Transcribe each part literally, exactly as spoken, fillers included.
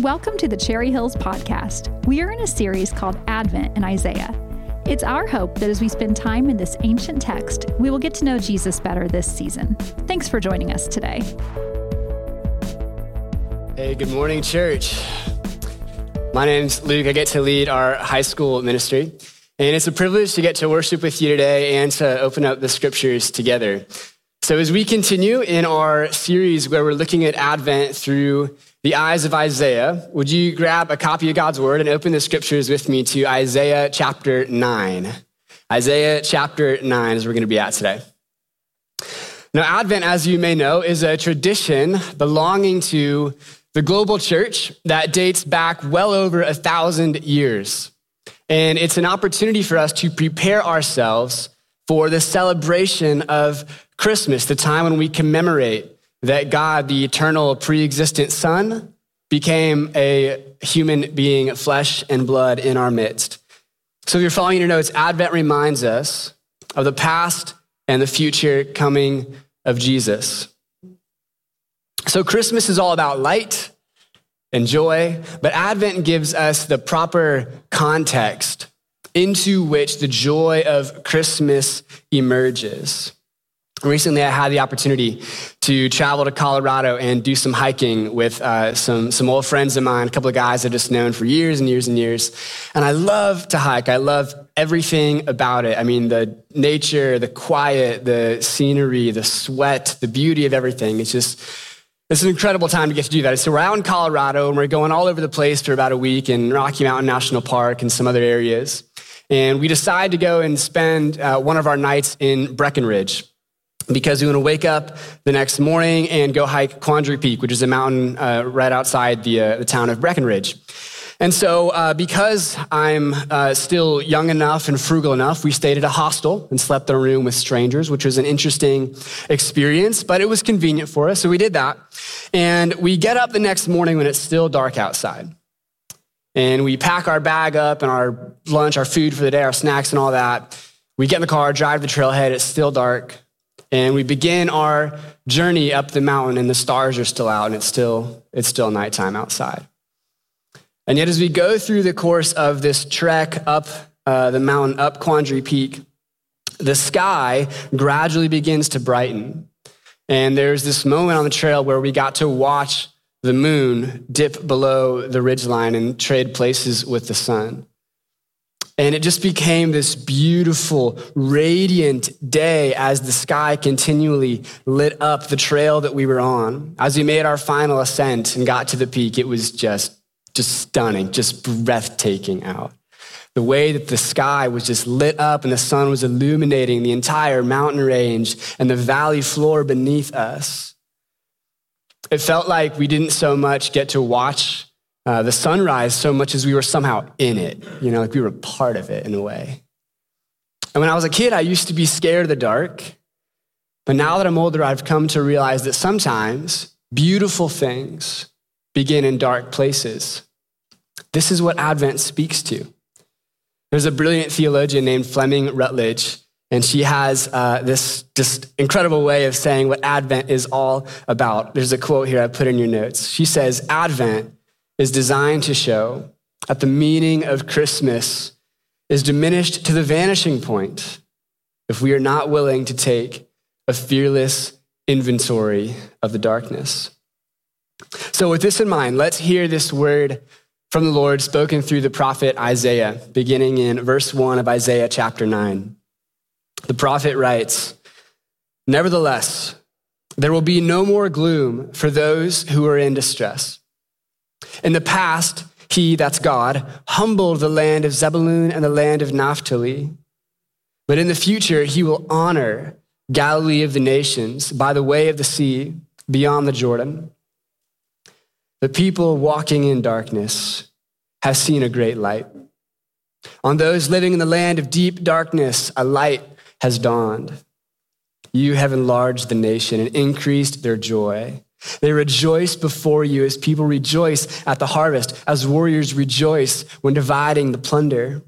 Welcome to the Cherry Hills podcast. We are in a series called Advent in Isaiah. It's our hope that as we spend time in this ancient text, we will get to know Jesus better this season. Thanks for joining us today. Hey, good morning, church. My name's Luke. I get to lead our high school ministry, and it's a privilege to get to worship with you today and to open up the scriptures together. So as we continue in our series where we're looking at Advent through the eyes of Isaiah, would you grab a copy of God's word and open the scriptures with me to Isaiah chapter nine. Isaiah chapter nine is where we're going to be at today. Now, Advent, as you may know, is a tradition belonging to the global church that dates back well over a thousand years. And it's an opportunity for us to prepare ourselves for the celebration of Christmas, the time when we commemorate that God, the eternal pre-existent Son, became a human being, flesh and blood in our midst. So if you're following your notes, Advent reminds us of the past and the future coming of Jesus. So Christmas is all about light and joy, but Advent gives us the proper context into which the joy of Christmas emerges. Recently, I had the opportunity to travel to Colorado and do some hiking with uh, some, some old friends of mine, a couple of guys I've just known for years and years and years. And I love to hike. I love everything about it. I mean, the nature, the quiet, the scenery, the sweat, the beauty of everything. It's just, it's an incredible time to get to do that. So we're out in Colorado, and we're going all over the place for about a week in Rocky Mountain National Park and some other areas. And we decide to go and spend uh, one of our nights in Breckenridge, because we want to wake up the next morning and go hike Quandary Peak, which is a mountain uh, right outside the, uh, the town of Breckenridge. And so uh, because I'm uh, still young enough and frugal enough, we stayed at a hostel and slept in a room with strangers, which was an interesting experience, but it was convenient for us, so we did that. And we get up the next morning when it's still dark outside. And we pack our bag up and our lunch, our food for the day, our snacks and all that. We get in the car, drive to the trailhead, it's still dark. And we begin our journey up the mountain, and the stars are still out, and it's still it's still nighttime outside. And yet as we go through the course of this trek up uh, the mountain, up Quandary Peak, the sky gradually begins to brighten. And there's this moment on the trail where we got to watch the moon dip below the ridgeline and trade places with the sun. And it just became this beautiful, radiant day as the sky continually lit up the trail that we were on. As we made our final ascent and got to the peak, it was just, just stunning, just breathtaking out. The way that the sky was just lit up and the sun was illuminating the entire mountain range and the valley floor beneath us. It felt like we didn't so much get to watch Uh, the sunrise so much as we were somehow in it, you know, like we were part of it in a way. And when I was a kid, I used to be scared of the dark. But now that I'm older, I've come to realize that sometimes beautiful things begin in dark places. This is what Advent speaks to. There's a brilliant theologian named Fleming Rutledge, and she has uh, this just incredible way of saying what Advent is all about. There's a quote here I put in your notes. She says, Advent is designed to show that the meaning of Christmas is diminished to the vanishing point if we are not willing to take a fearless inventory of the darkness. So with this in mind, let's hear this word from the Lord spoken through the prophet Isaiah, beginning in verse one of Isaiah chapter nine. The prophet writes, "Nevertheless, there will be no more gloom for those who are in distress. In the past, he, that's God, humbled the land of Zebulun and the land of Naphtali. But in the future, he will honor Galilee of the nations by the way of the sea beyond the Jordan. The people walking in darkness have seen a great light. On those living in the land of deep darkness, a light has dawned. You have enlarged the nation and increased their joy. They rejoice before you as people rejoice at the harvest, as warriors rejoice when dividing the plunder.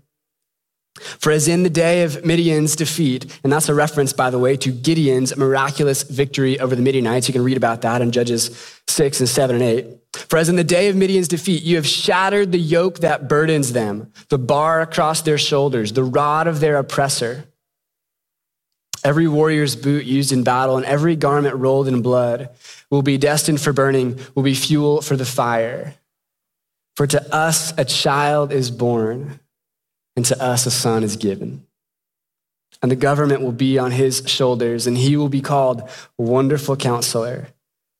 For as in the day of Midian's defeat, and that's a reference, by the way, to Gideon's miraculous victory over the Midianites. You can read about that in Judges six and seven and eight. For as in the day of Midian's defeat, you have shattered the yoke that burdens them, the bar across their shoulders, the rod of their oppressor. Every warrior's boot used in battle and every garment rolled in blood will be destined for burning, will be fuel for the fire. For to us a child is born, and to us a son is given. And the government will be on his shoulders, and he will be called Wonderful Counselor,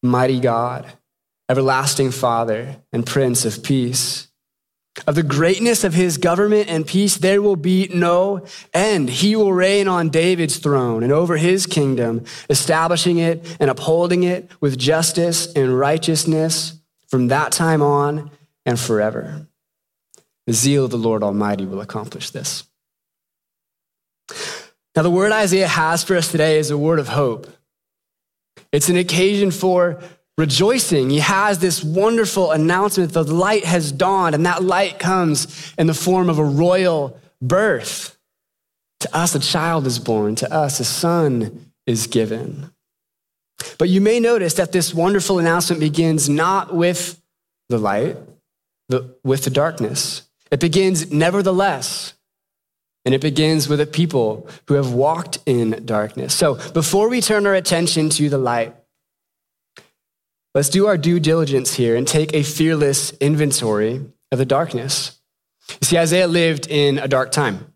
Mighty God, Everlasting Father, and Prince of Peace. Of the greatness of his government and peace, there will be no end. He will reign on David's throne and over his kingdom, establishing it and upholding it with justice and righteousness from that time on and forever. The zeal of the Lord Almighty will accomplish this. Now, the word Isaiah has for us today is a word of hope. It's an occasion for rejoicing. He has this wonderful announcement that the light has dawned, and that light comes in the form of a royal birth. To us, a child is born. To us, a son is given. But you may notice that this wonderful announcement begins not with the light, The, with the darkness. It begins nevertheless, and it begins with a people who have walked in darkness. So before we turn our attention to the light, let's do our due diligence here and take a fearless inventory of the darkness. You see, Isaiah lived in a dark time.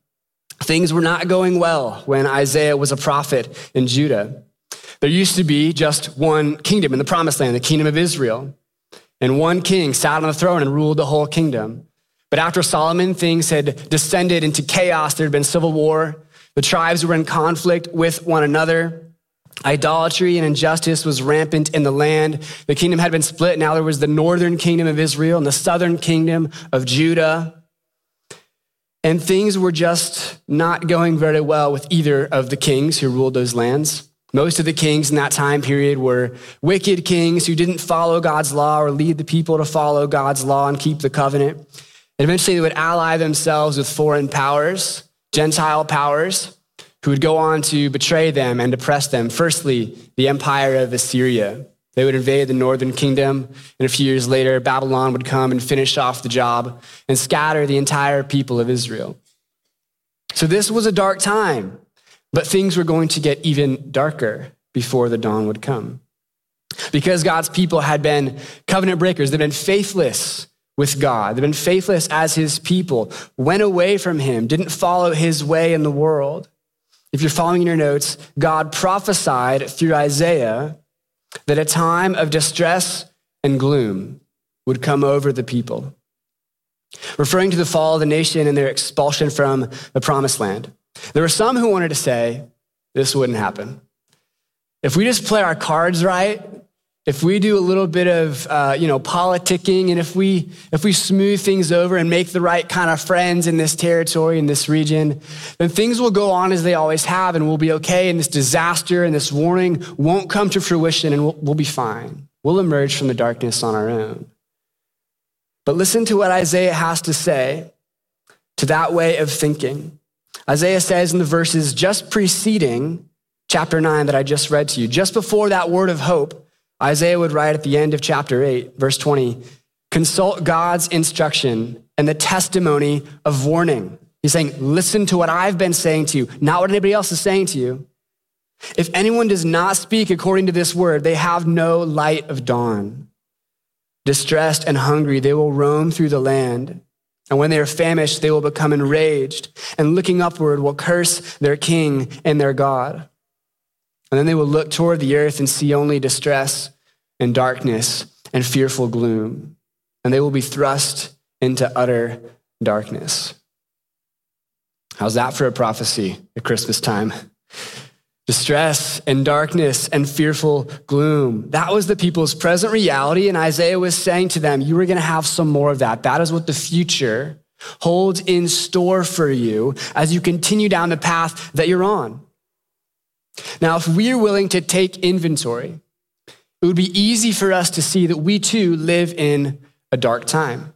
Things were not going well when Isaiah was a prophet in Judah. There used to be just one kingdom in the Promised Land, the kingdom of Israel. And one king sat on the throne and ruled the whole kingdom. But after Solomon, things had descended into chaos. There had been civil war. The tribes were in conflict with one another. Idolatry and injustice was rampant in the land. The kingdom had been split. Now there was the northern kingdom of Israel and the southern kingdom of Judah. And things were just not going very well with either of the kings who ruled those lands. Most of the kings in that time period were wicked kings who didn't follow God's law or lead the people to follow God's law and keep the covenant. And eventually they would ally themselves with foreign powers, Gentile powers, who would go on to betray them and oppress them. Firstly, the empire of Assyria. They would invade the northern kingdom, and a few years later, Babylon would come and finish off the job and scatter the entire people of Israel. So this was a dark time. But things were going to get even darker before the dawn would come. Because God's people had been covenant breakers, they'd been faithless with God, they'd been faithless as his people, went away from him, didn't follow his way in the world. If you're following your notes, God prophesied through Isaiah that a time of distress and gloom would come over the people, referring to the fall of the nation and their expulsion from the Promised Land. There were some who wanted to say, this wouldn't happen. If we just play our cards right, if we do a little bit of uh, you know politicking, and if we if we smooth things over and make the right kind of friends in this territory, in this region, then things will go on as they always have, and we'll be okay, and this disaster and this warning won't come to fruition, and we'll, we'll be fine. We'll emerge from the darkness on our own. But listen to what Isaiah has to say to that way of thinking. Isaiah says in the verses just preceding chapter nine that I just read to you, just before that word of hope, Isaiah would write at the end of chapter eight, verse twenty, consult God's instruction and the testimony of warning. He's saying, listen to what I've been saying to you, not what anybody else is saying to you. If anyone does not speak according to this word, they have no light of dawn. Distressed and hungry, they will roam through the land. And when they are famished, they will become enraged, and looking upward will curse their king and their God. And then they will look toward the earth and see only distress and darkness and fearful gloom, and they will be thrust into utter darkness. How's that for a prophecy at Christmas time? Distress and darkness and fearful gloom. That was the people's present reality. And Isaiah was saying to them, you were going to have some more of that. That is what the future holds in store for you as you continue down the path that you're on. Now, if we're willing to take inventory, it would be easy for us to see that we too live in a dark time.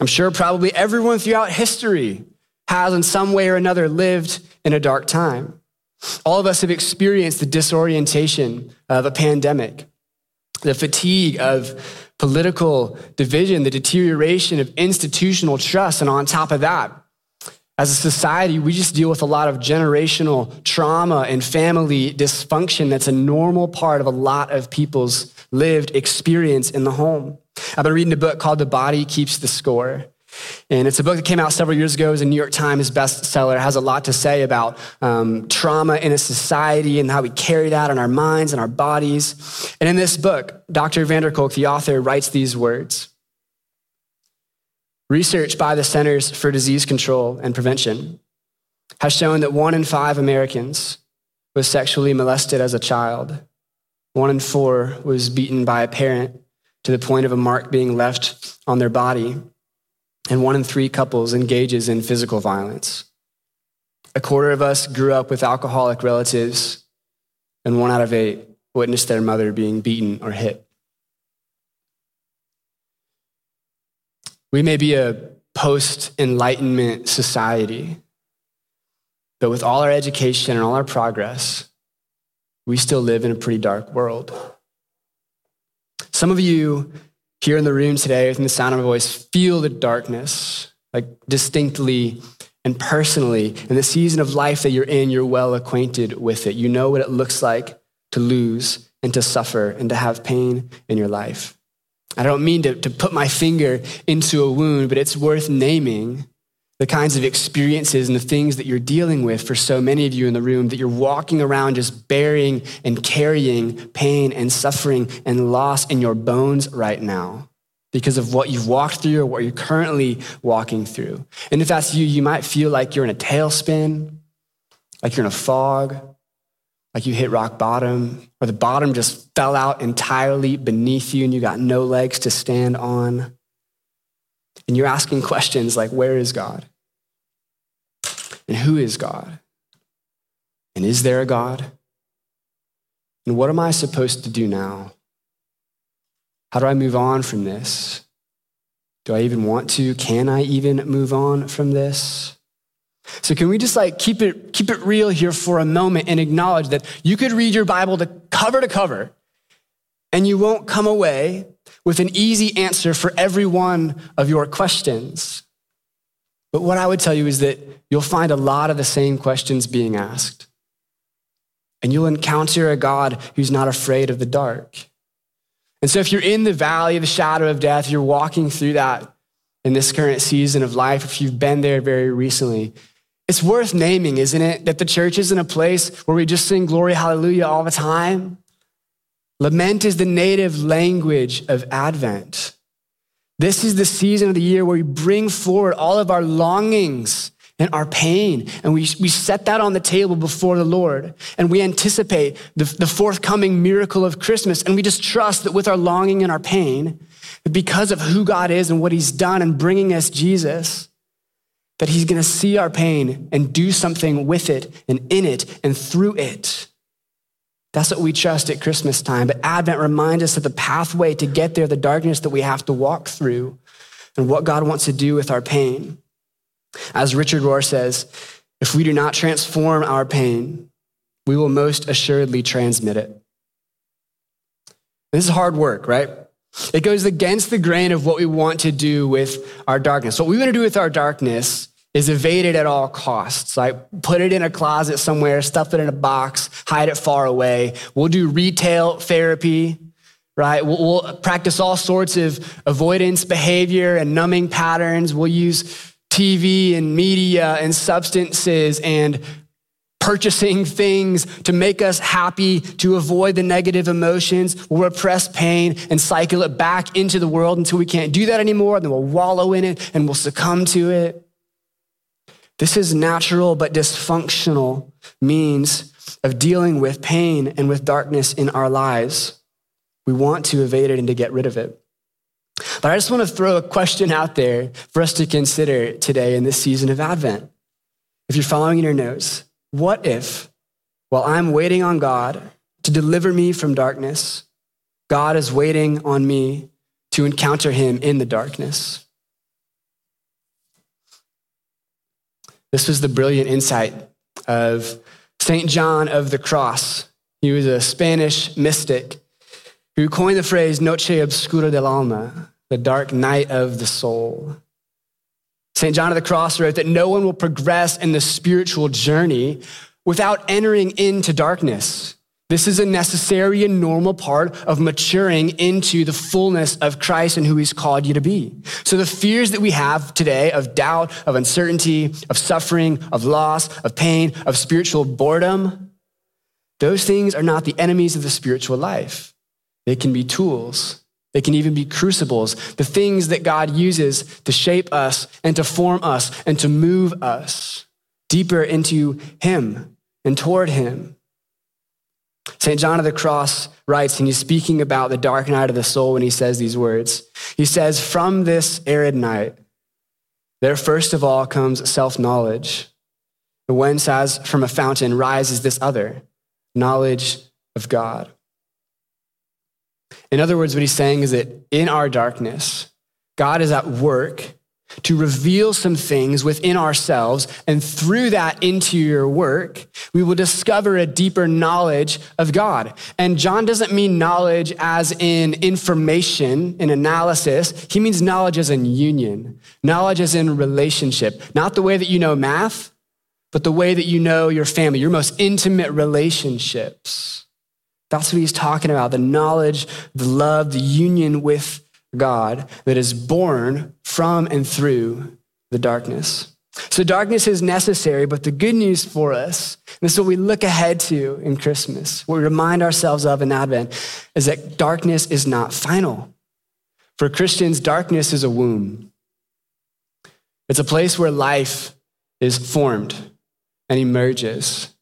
I'm sure probably everyone throughout history has in some way or another lived in a dark time. All of us have experienced the disorientation of a pandemic, the fatigue of political division, the deterioration of institutional trust, and on top of that, as a society, we just deal with a lot of generational trauma and family dysfunction that's a normal part of a lot of people's lived experience in the home. I've been reading a book called The Body Keeps the Score. And it's a book that came out several years ago. It was a New York Times bestseller. It has a lot to say about um, trauma in a society and how we carry that in our minds and our bodies. And in this book, Doctor Vanderkolk, the author, writes these words. Research by the Centers for Disease Control and Prevention has shown that one in five Americans was sexually molested as a child. One in four was beaten by a parent to the point of a mark being left on their body. And one in three couples engages in physical violence. A quarter of us grew up with alcoholic relatives, and one out of eight witnessed their mother being beaten or hit. We may be a post-enlightenment society, but with all our education and all our progress, we still live in a pretty dark world. Some of you here in the room today, within the sound of my voice, feel the darkness, like distinctly and personally. In the season of life that you're in, you're well acquainted with it. You know what it looks like to lose and to suffer and to have pain in your life. I don't mean to, to put my finger into a wound, but it's worth naming the kinds of experiences and the things that you're dealing with for so many of you in the room, that you're walking around just bearing and carrying pain and suffering and loss in your bones right now because of what you've walked through or what you're currently walking through. And if that's you, you might feel like you're in a tailspin, like you're in a fog, like you hit rock bottom, or the bottom just fell out entirely beneath you and you got no legs to stand on. And you're asking questions like, where is God? And who is God? And is there a God? And what am I supposed to do now? How do I move on from this? Do I even want to? Can I even move on from this? So can we just like keep it keep it real here for a moment and acknowledge that you could read your Bible to cover to cover and you won't come away with an easy answer for every one of your questions. But what I would tell you is that you'll find a lot of the same questions being asked. And you'll encounter a God who's not afraid of the dark. And so if you're in the valley of the shadow of death, you're walking through that in this current season of life, if you've been there very recently, it's worth naming, isn't it? That the church isn't a place where we just sing glory, hallelujah all the time. Lament is the native language of Advent. This is the season of the year where we bring forward all of our longings and our pain, and we, we set that on the table before the Lord, and we anticipate the, the forthcoming miracle of Christmas, and we just trust that with our longing and our pain, because of who God is and what he's done and bringing us Jesus, that he's gonna see our pain and do something with it and in it and through it. That's what we trust at Christmas time. But Advent reminds us of the pathway to get there, the darkness that we have to walk through and what God wants to do with our pain. As Richard Rohr says, if we do not transform our pain, we will most assuredly transmit it. This is hard work, right? It goes against the grain of what we want to do with our darkness. What we want to do with our darkness is evade it at all costs. Like put it in a closet somewhere, stuff it in a box, hide it far away. We'll do retail therapy, right? We'll, we'll practice all sorts of avoidance behavior and numbing patterns. We'll use T V and media and substances and purchasing things to make us happy, to avoid the negative emotions. We'll repress pain and cycle it back into the world until we can't do that anymore. And then we'll wallow in it and we'll succumb to it. This is natural but dysfunctional means of dealing with pain and with darkness in our lives. We want to evade it and to get rid of it. But I just want to throw a question out there for us to consider today in this season of Advent. If you're following in your notes, what if, while I'm waiting on God to deliver me from darkness, God is waiting on me to encounter him in the darkness? This was the brilliant insight of Saint John of the Cross. He was a Spanish mystic who coined the phrase Noche Obscura del Alma, the dark night of the soul. Saint John of the Cross wrote that no one will progress in the spiritual journey without entering into darkness. This is a necessary and normal part of maturing into the fullness of Christ and who he's called you to be. So the fears that we have today of doubt, of uncertainty, of suffering, of loss, of pain, of spiritual boredom, those things are not the enemies of the spiritual life. They can be tools. They can even be crucibles, the things that God uses to shape us and to form us and to move us deeper into him and toward him. Saint John of the Cross writes, and he's speaking about the dark night of the soul when he says these words. He says, from this arid night, there first of all comes self-knowledge. The whence as from a fountain rises this other, knowledge of God. In other words, what he's saying is that in our darkness, God is at work to reveal some things within ourselves, and through that interior work, we will discover a deeper knowledge of God. And John doesn't mean knowledge as in information and analysis. He means knowledge as in union, knowledge as in relationship, not the way that you know math, but the way that you know your family, your most intimate relationships. That's what he's talking about, the knowledge, the love, the union with God that is born from and through the darkness. So darkness is necessary, but the good news for us, and this is what we look ahead to in Christmas, what we remind ourselves of in Advent, is that darkness is not final. For Christians, darkness is a womb. It's a place where life is formed and emerges.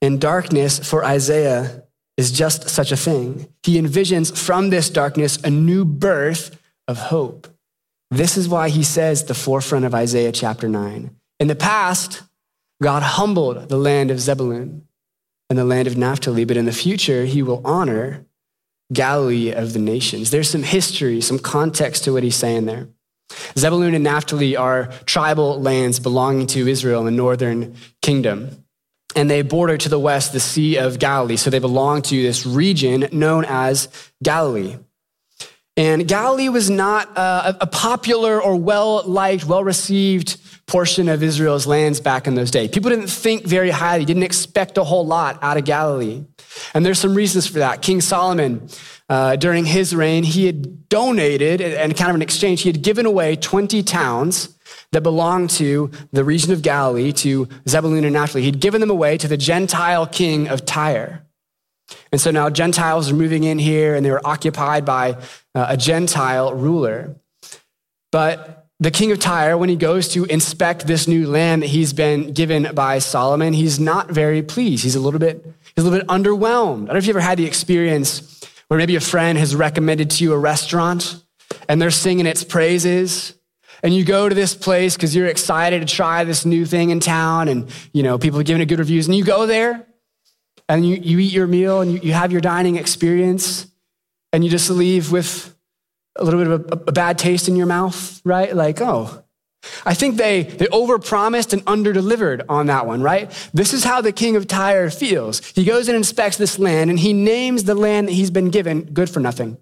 And darkness for Isaiah is just such a thing. He envisions from this darkness a new birth of hope. This is why he says the forefront of Isaiah chapter nine. In the past, God humbled the land of Zebulun and the land of Naphtali, but in the future, he will honor Galilee of the nations. There's some history, some context to what he's saying there. Zebulun and Naphtali are tribal lands belonging to Israel in the northern kingdom. And they border to the west the Sea of Galilee. So they belong to this region known as Galilee. And Galilee was not a, a popular or well-liked, well-received portion of Israel's lands back in those days. People didn't think very highly, didn't expect a whole lot out of Galilee. And there's some reasons for that. King Solomon, uh, during his reign, he had donated, and kind of an exchange, he had given away twenty towns that belonged to the region of Galilee, to Zebulun and Naphtali. He'd given them away to the Gentile king of Tyre. And so now Gentiles are moving in here, and they were occupied by uh, a Gentile ruler. But the king of Tyre, when he goes to inspect this new land that he's been given by Solomon, he's not very pleased. He's a little bit, he's a little bit underwhelmed. I don't know if you ever had the experience where maybe a friend has recommended to you a restaurant, and they're singing its praises. And you go to this place because you're excited to try this new thing in town, and you know people are giving it good reviews. And you go there, and you, you eat your meal, and you, you have your dining experience, and you just leave with a little bit of a, a bad taste in your mouth, right? Like, oh, I think they they overpromised and underdelivered on that one, right? This is how the king of Tyre feels. He goes and inspects this land, and he names the land that he's been given good for nothing.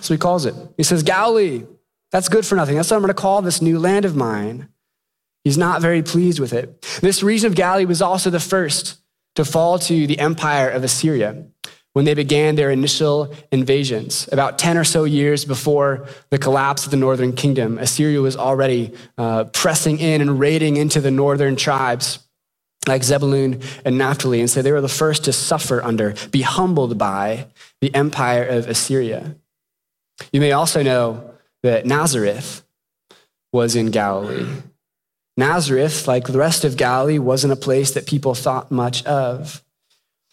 So he calls it. He says, Galilee. That's good for nothing. That's what I'm going to call this new land of mine. He's not very pleased with it. This region of Galilee was also the first to fall to the empire of Assyria when they began their initial invasions. About ten or so years before the collapse of the northern kingdom, Assyria was already uh, pressing in and raiding into the northern tribes like Zebulun and Naphtali. And so they were the first to suffer under, be humbled by the empire of Assyria. You may also know that Nazareth was in Galilee. Nazareth, like the rest of Galilee, wasn't a place that people thought much of.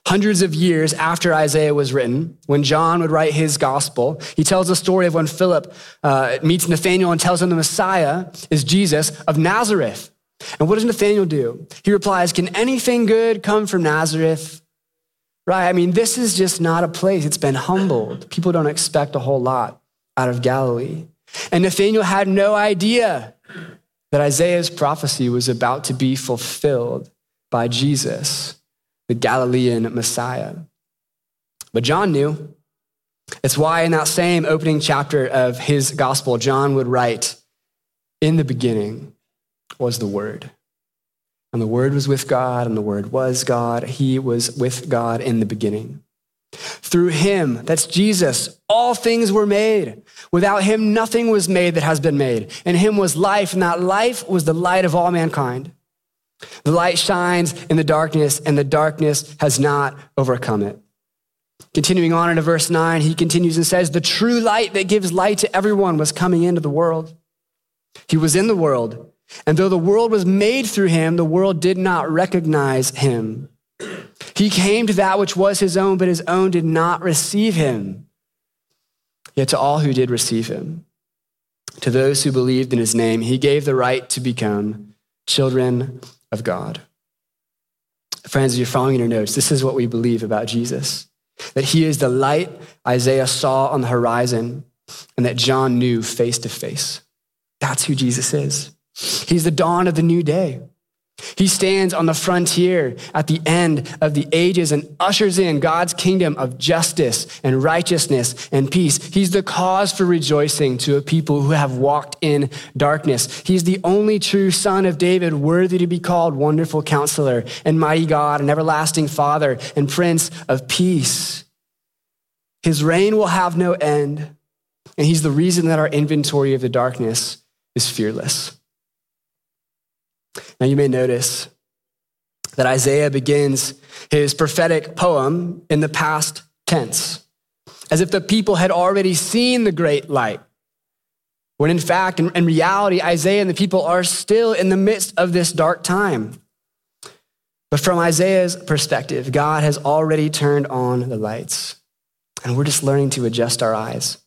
Hundreds of years after Isaiah was written, when John would write his gospel, he tells the story of when Philip uh, meets Nathanael and tells him the Messiah is Jesus of Nazareth. And what does Nathanael do? He replies, can anything good come from Nazareth? Right? I mean, this is just not a place. It's been humbled. People don't expect a whole lot out of Galilee. And Nathanael had no idea that Isaiah's prophecy was about to be fulfilled by Jesus, the Galilean Messiah. But John knew. It's why in that same opening chapter of his gospel, John would write, "In the beginning was the Word, and the Word was with God, and the Word was God. He was with God in the beginning. Through him," that's Jesus, "all things were made. Without him, nothing was made that has been made. In him was life, and that life was the light of all mankind. The light shines in the darkness, and the darkness has not overcome it." Continuing on into verse nine, he continues and says, "The true light that gives light to everyone was coming into the world. He was in the world, and though the world was made through him, the world did not recognize him. He came to that which was his own, but his own did not receive him. Yet to all who did receive him, to those who believed in his name, he gave the right to become children of God." Friends, if you're following in your notes, this is what we believe about Jesus, that he is the light Isaiah saw on the horizon and that John knew face to face. That's who Jesus is. He's the dawn of the new day. He stands on the frontier at the end of the ages and ushers in God's kingdom of justice and righteousness and peace. He's the cause for rejoicing to a people who have walked in darkness. He's the only true Son of David, worthy to be called Wonderful Counselor and Mighty God and Everlasting Father and Prince of Peace. His reign will have no end, and he's the reason that our inventory of the darkness is fearless. Now you may notice that Isaiah begins his prophetic poem in the past tense, as if the people had already seen the great light, when in fact, in, in reality, Isaiah and the people are still in the midst of this dark time. But from Isaiah's perspective, God has already turned on the lights, and we're just learning to adjust our eyes.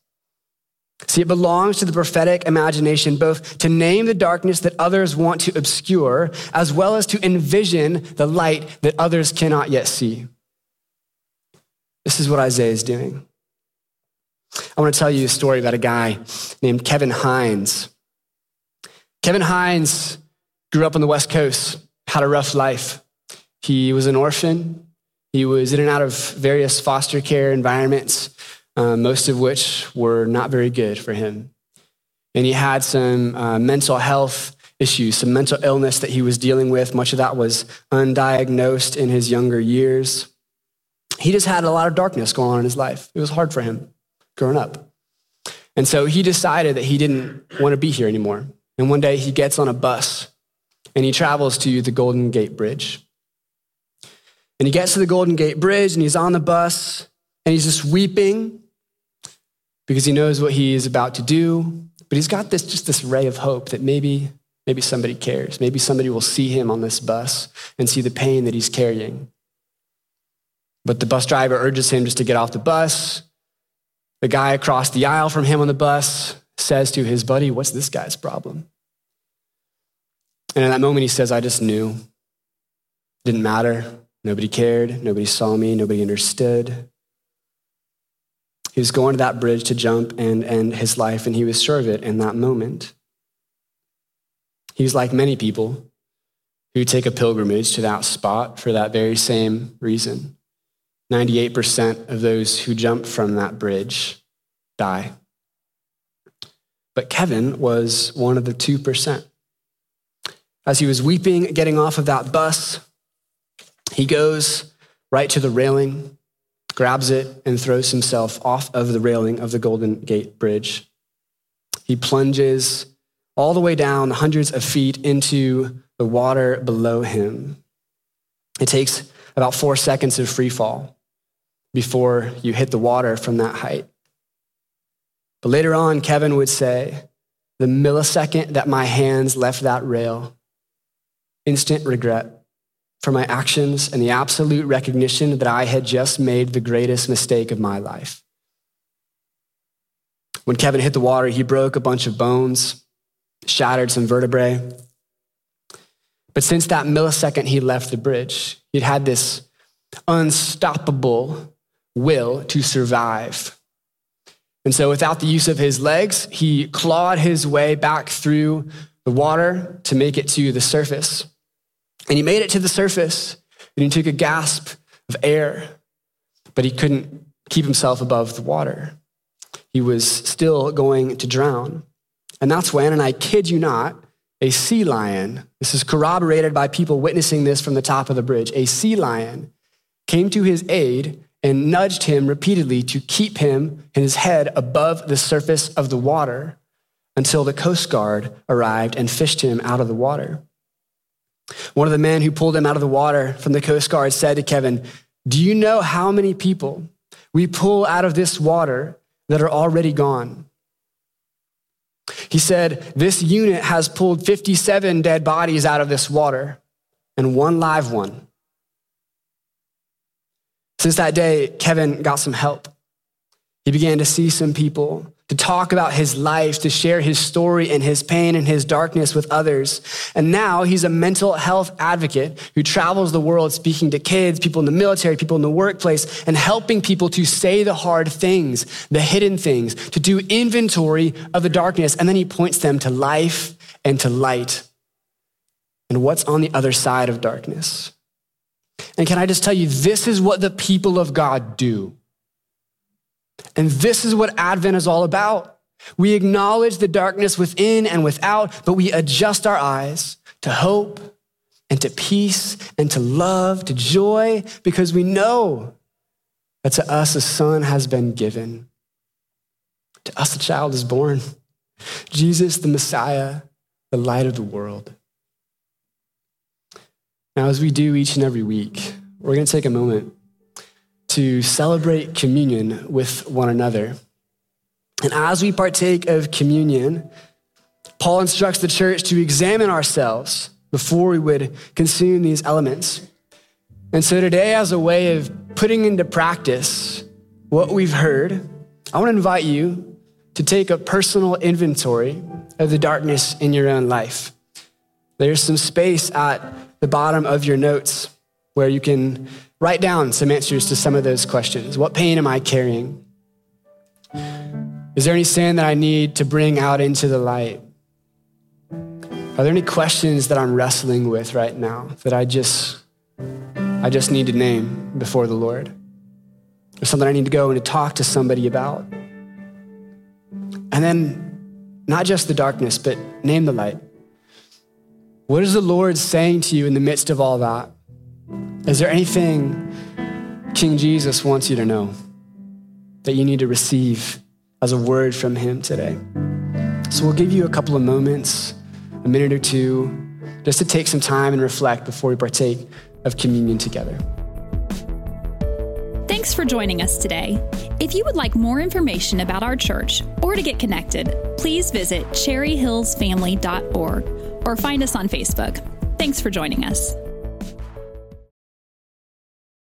See, it belongs to the prophetic imagination both to name the darkness that others want to obscure, as well as to envision the light that others cannot yet see. This is what Isaiah is doing. I want to tell you a story about a guy named Kevin Hines. Kevin Hines grew up on the West Coast, had a rough life. He was an orphan. He was in and out of various foster care environments, Uh, most of which were not very good for him. And he had some uh, mental health issues, some mental illness that he was dealing with. Much of that was undiagnosed in his younger years. He just had a lot of darkness going on in his life. It was hard for him growing up. And so he decided that he didn't want to be here anymore. And one day he gets on a bus and he travels to the Golden Gate Bridge. And he gets to the Golden Gate Bridge and he's on the bus and he's just weeping because he knows what he is about to do, but he's got this just this ray of hope that maybe, maybe somebody cares. Maybe somebody will see him on this bus and see the pain that he's carrying. But the bus driver urges him just to get off the bus. The guy across the aisle from him on the bus says to his buddy, "What's this guy's problem?" And in that moment he says, "I just knew. It didn't matter. Nobody cared. Nobody saw me. Nobody understood." He was going to that bridge to jump and end his life, and he was sure of it in that moment. He was like many people who take a pilgrimage to that spot for that very same reason. ninety-eight percent of those who jump from that bridge die. But Kevin was one of the two percent. As he was weeping, getting off of that bus, he goes right to the railing, grabs it, and throws himself off of the railing of the Golden Gate Bridge. He plunges all the way down hundreds of feet into the water below him. It takes about four seconds of free fall before you hit the water from that height. But later on, Kevin would say, "The millisecond that my hands left that rail, instant regret for my actions and the absolute recognition that I had just made the greatest mistake of my life." When Kevin hit the water, he broke a bunch of bones, shattered some vertebrae. But since that millisecond he left the bridge, he'd had this unstoppable will to survive. And so without the use of his legs, he clawed his way back through the water to make it to the surface. And he made it to the surface, and he took a gasp of air, but he couldn't keep himself above the water. He was still going to drown. And that's when, and I kid you not, a sea lion, this is corroborated by people witnessing this from the top of the bridge, a sea lion came to his aid and nudged him repeatedly to keep him and his head above the surface of the water until the Coast Guard arrived and fished him out of the water. One of the men who pulled him out of the water from the Coast Guard said to Kevin, "Do you know how many people we pull out of this water that are already gone?" He said, "This unit has pulled fifty-seven dead bodies out of this water and one live one." Since that day, Kevin got some help. He began to see some people, to talk about his life, to share his story and his pain and his darkness with others. And now he's a mental health advocate who travels the world speaking to kids, people in the military, people in the workplace, and helping people to say the hard things, the hidden things, to do inventory of the darkness. And then he points them to life and to light and what's on the other side of darkness. And can I just tell you, this is what the people of God do. And this is what Advent is all about. We acknowledge the darkness within and without, but we adjust our eyes to hope and to peace and to love, to joy, because we know that to us a son has been given. To us a child is born. Jesus, the Messiah, the light of the world. Now, as we do each and every week, we're going to take a moment to celebrate communion with one another. And as we partake of communion, Paul instructs the church to examine ourselves before we would consume these elements. And so today, as a way of putting into practice what we've heard, I want to invite you to take a personal inventory of the darkness in your own life. There's some space at the bottom of your notes where you can write down some answers to some of those questions. What pain am I carrying? Is there any sin that I need to bring out into the light? Are there any questions that I'm wrestling with right now that I just I just need to name before the Lord? Or something I need to go and to talk to somebody about? And then not just the darkness, but name the light. What is the Lord saying to you in the midst of all that? Is there anything King Jesus wants you to know that you need to receive as a word from him today? So we'll give you a couple of moments, a minute or two, just to take some time and reflect before we partake of communion together. Thanks for joining us today. If you would like more information about our church or to get connected, please visit cherry hills family dot org or find us on Facebook. Thanks for joining us.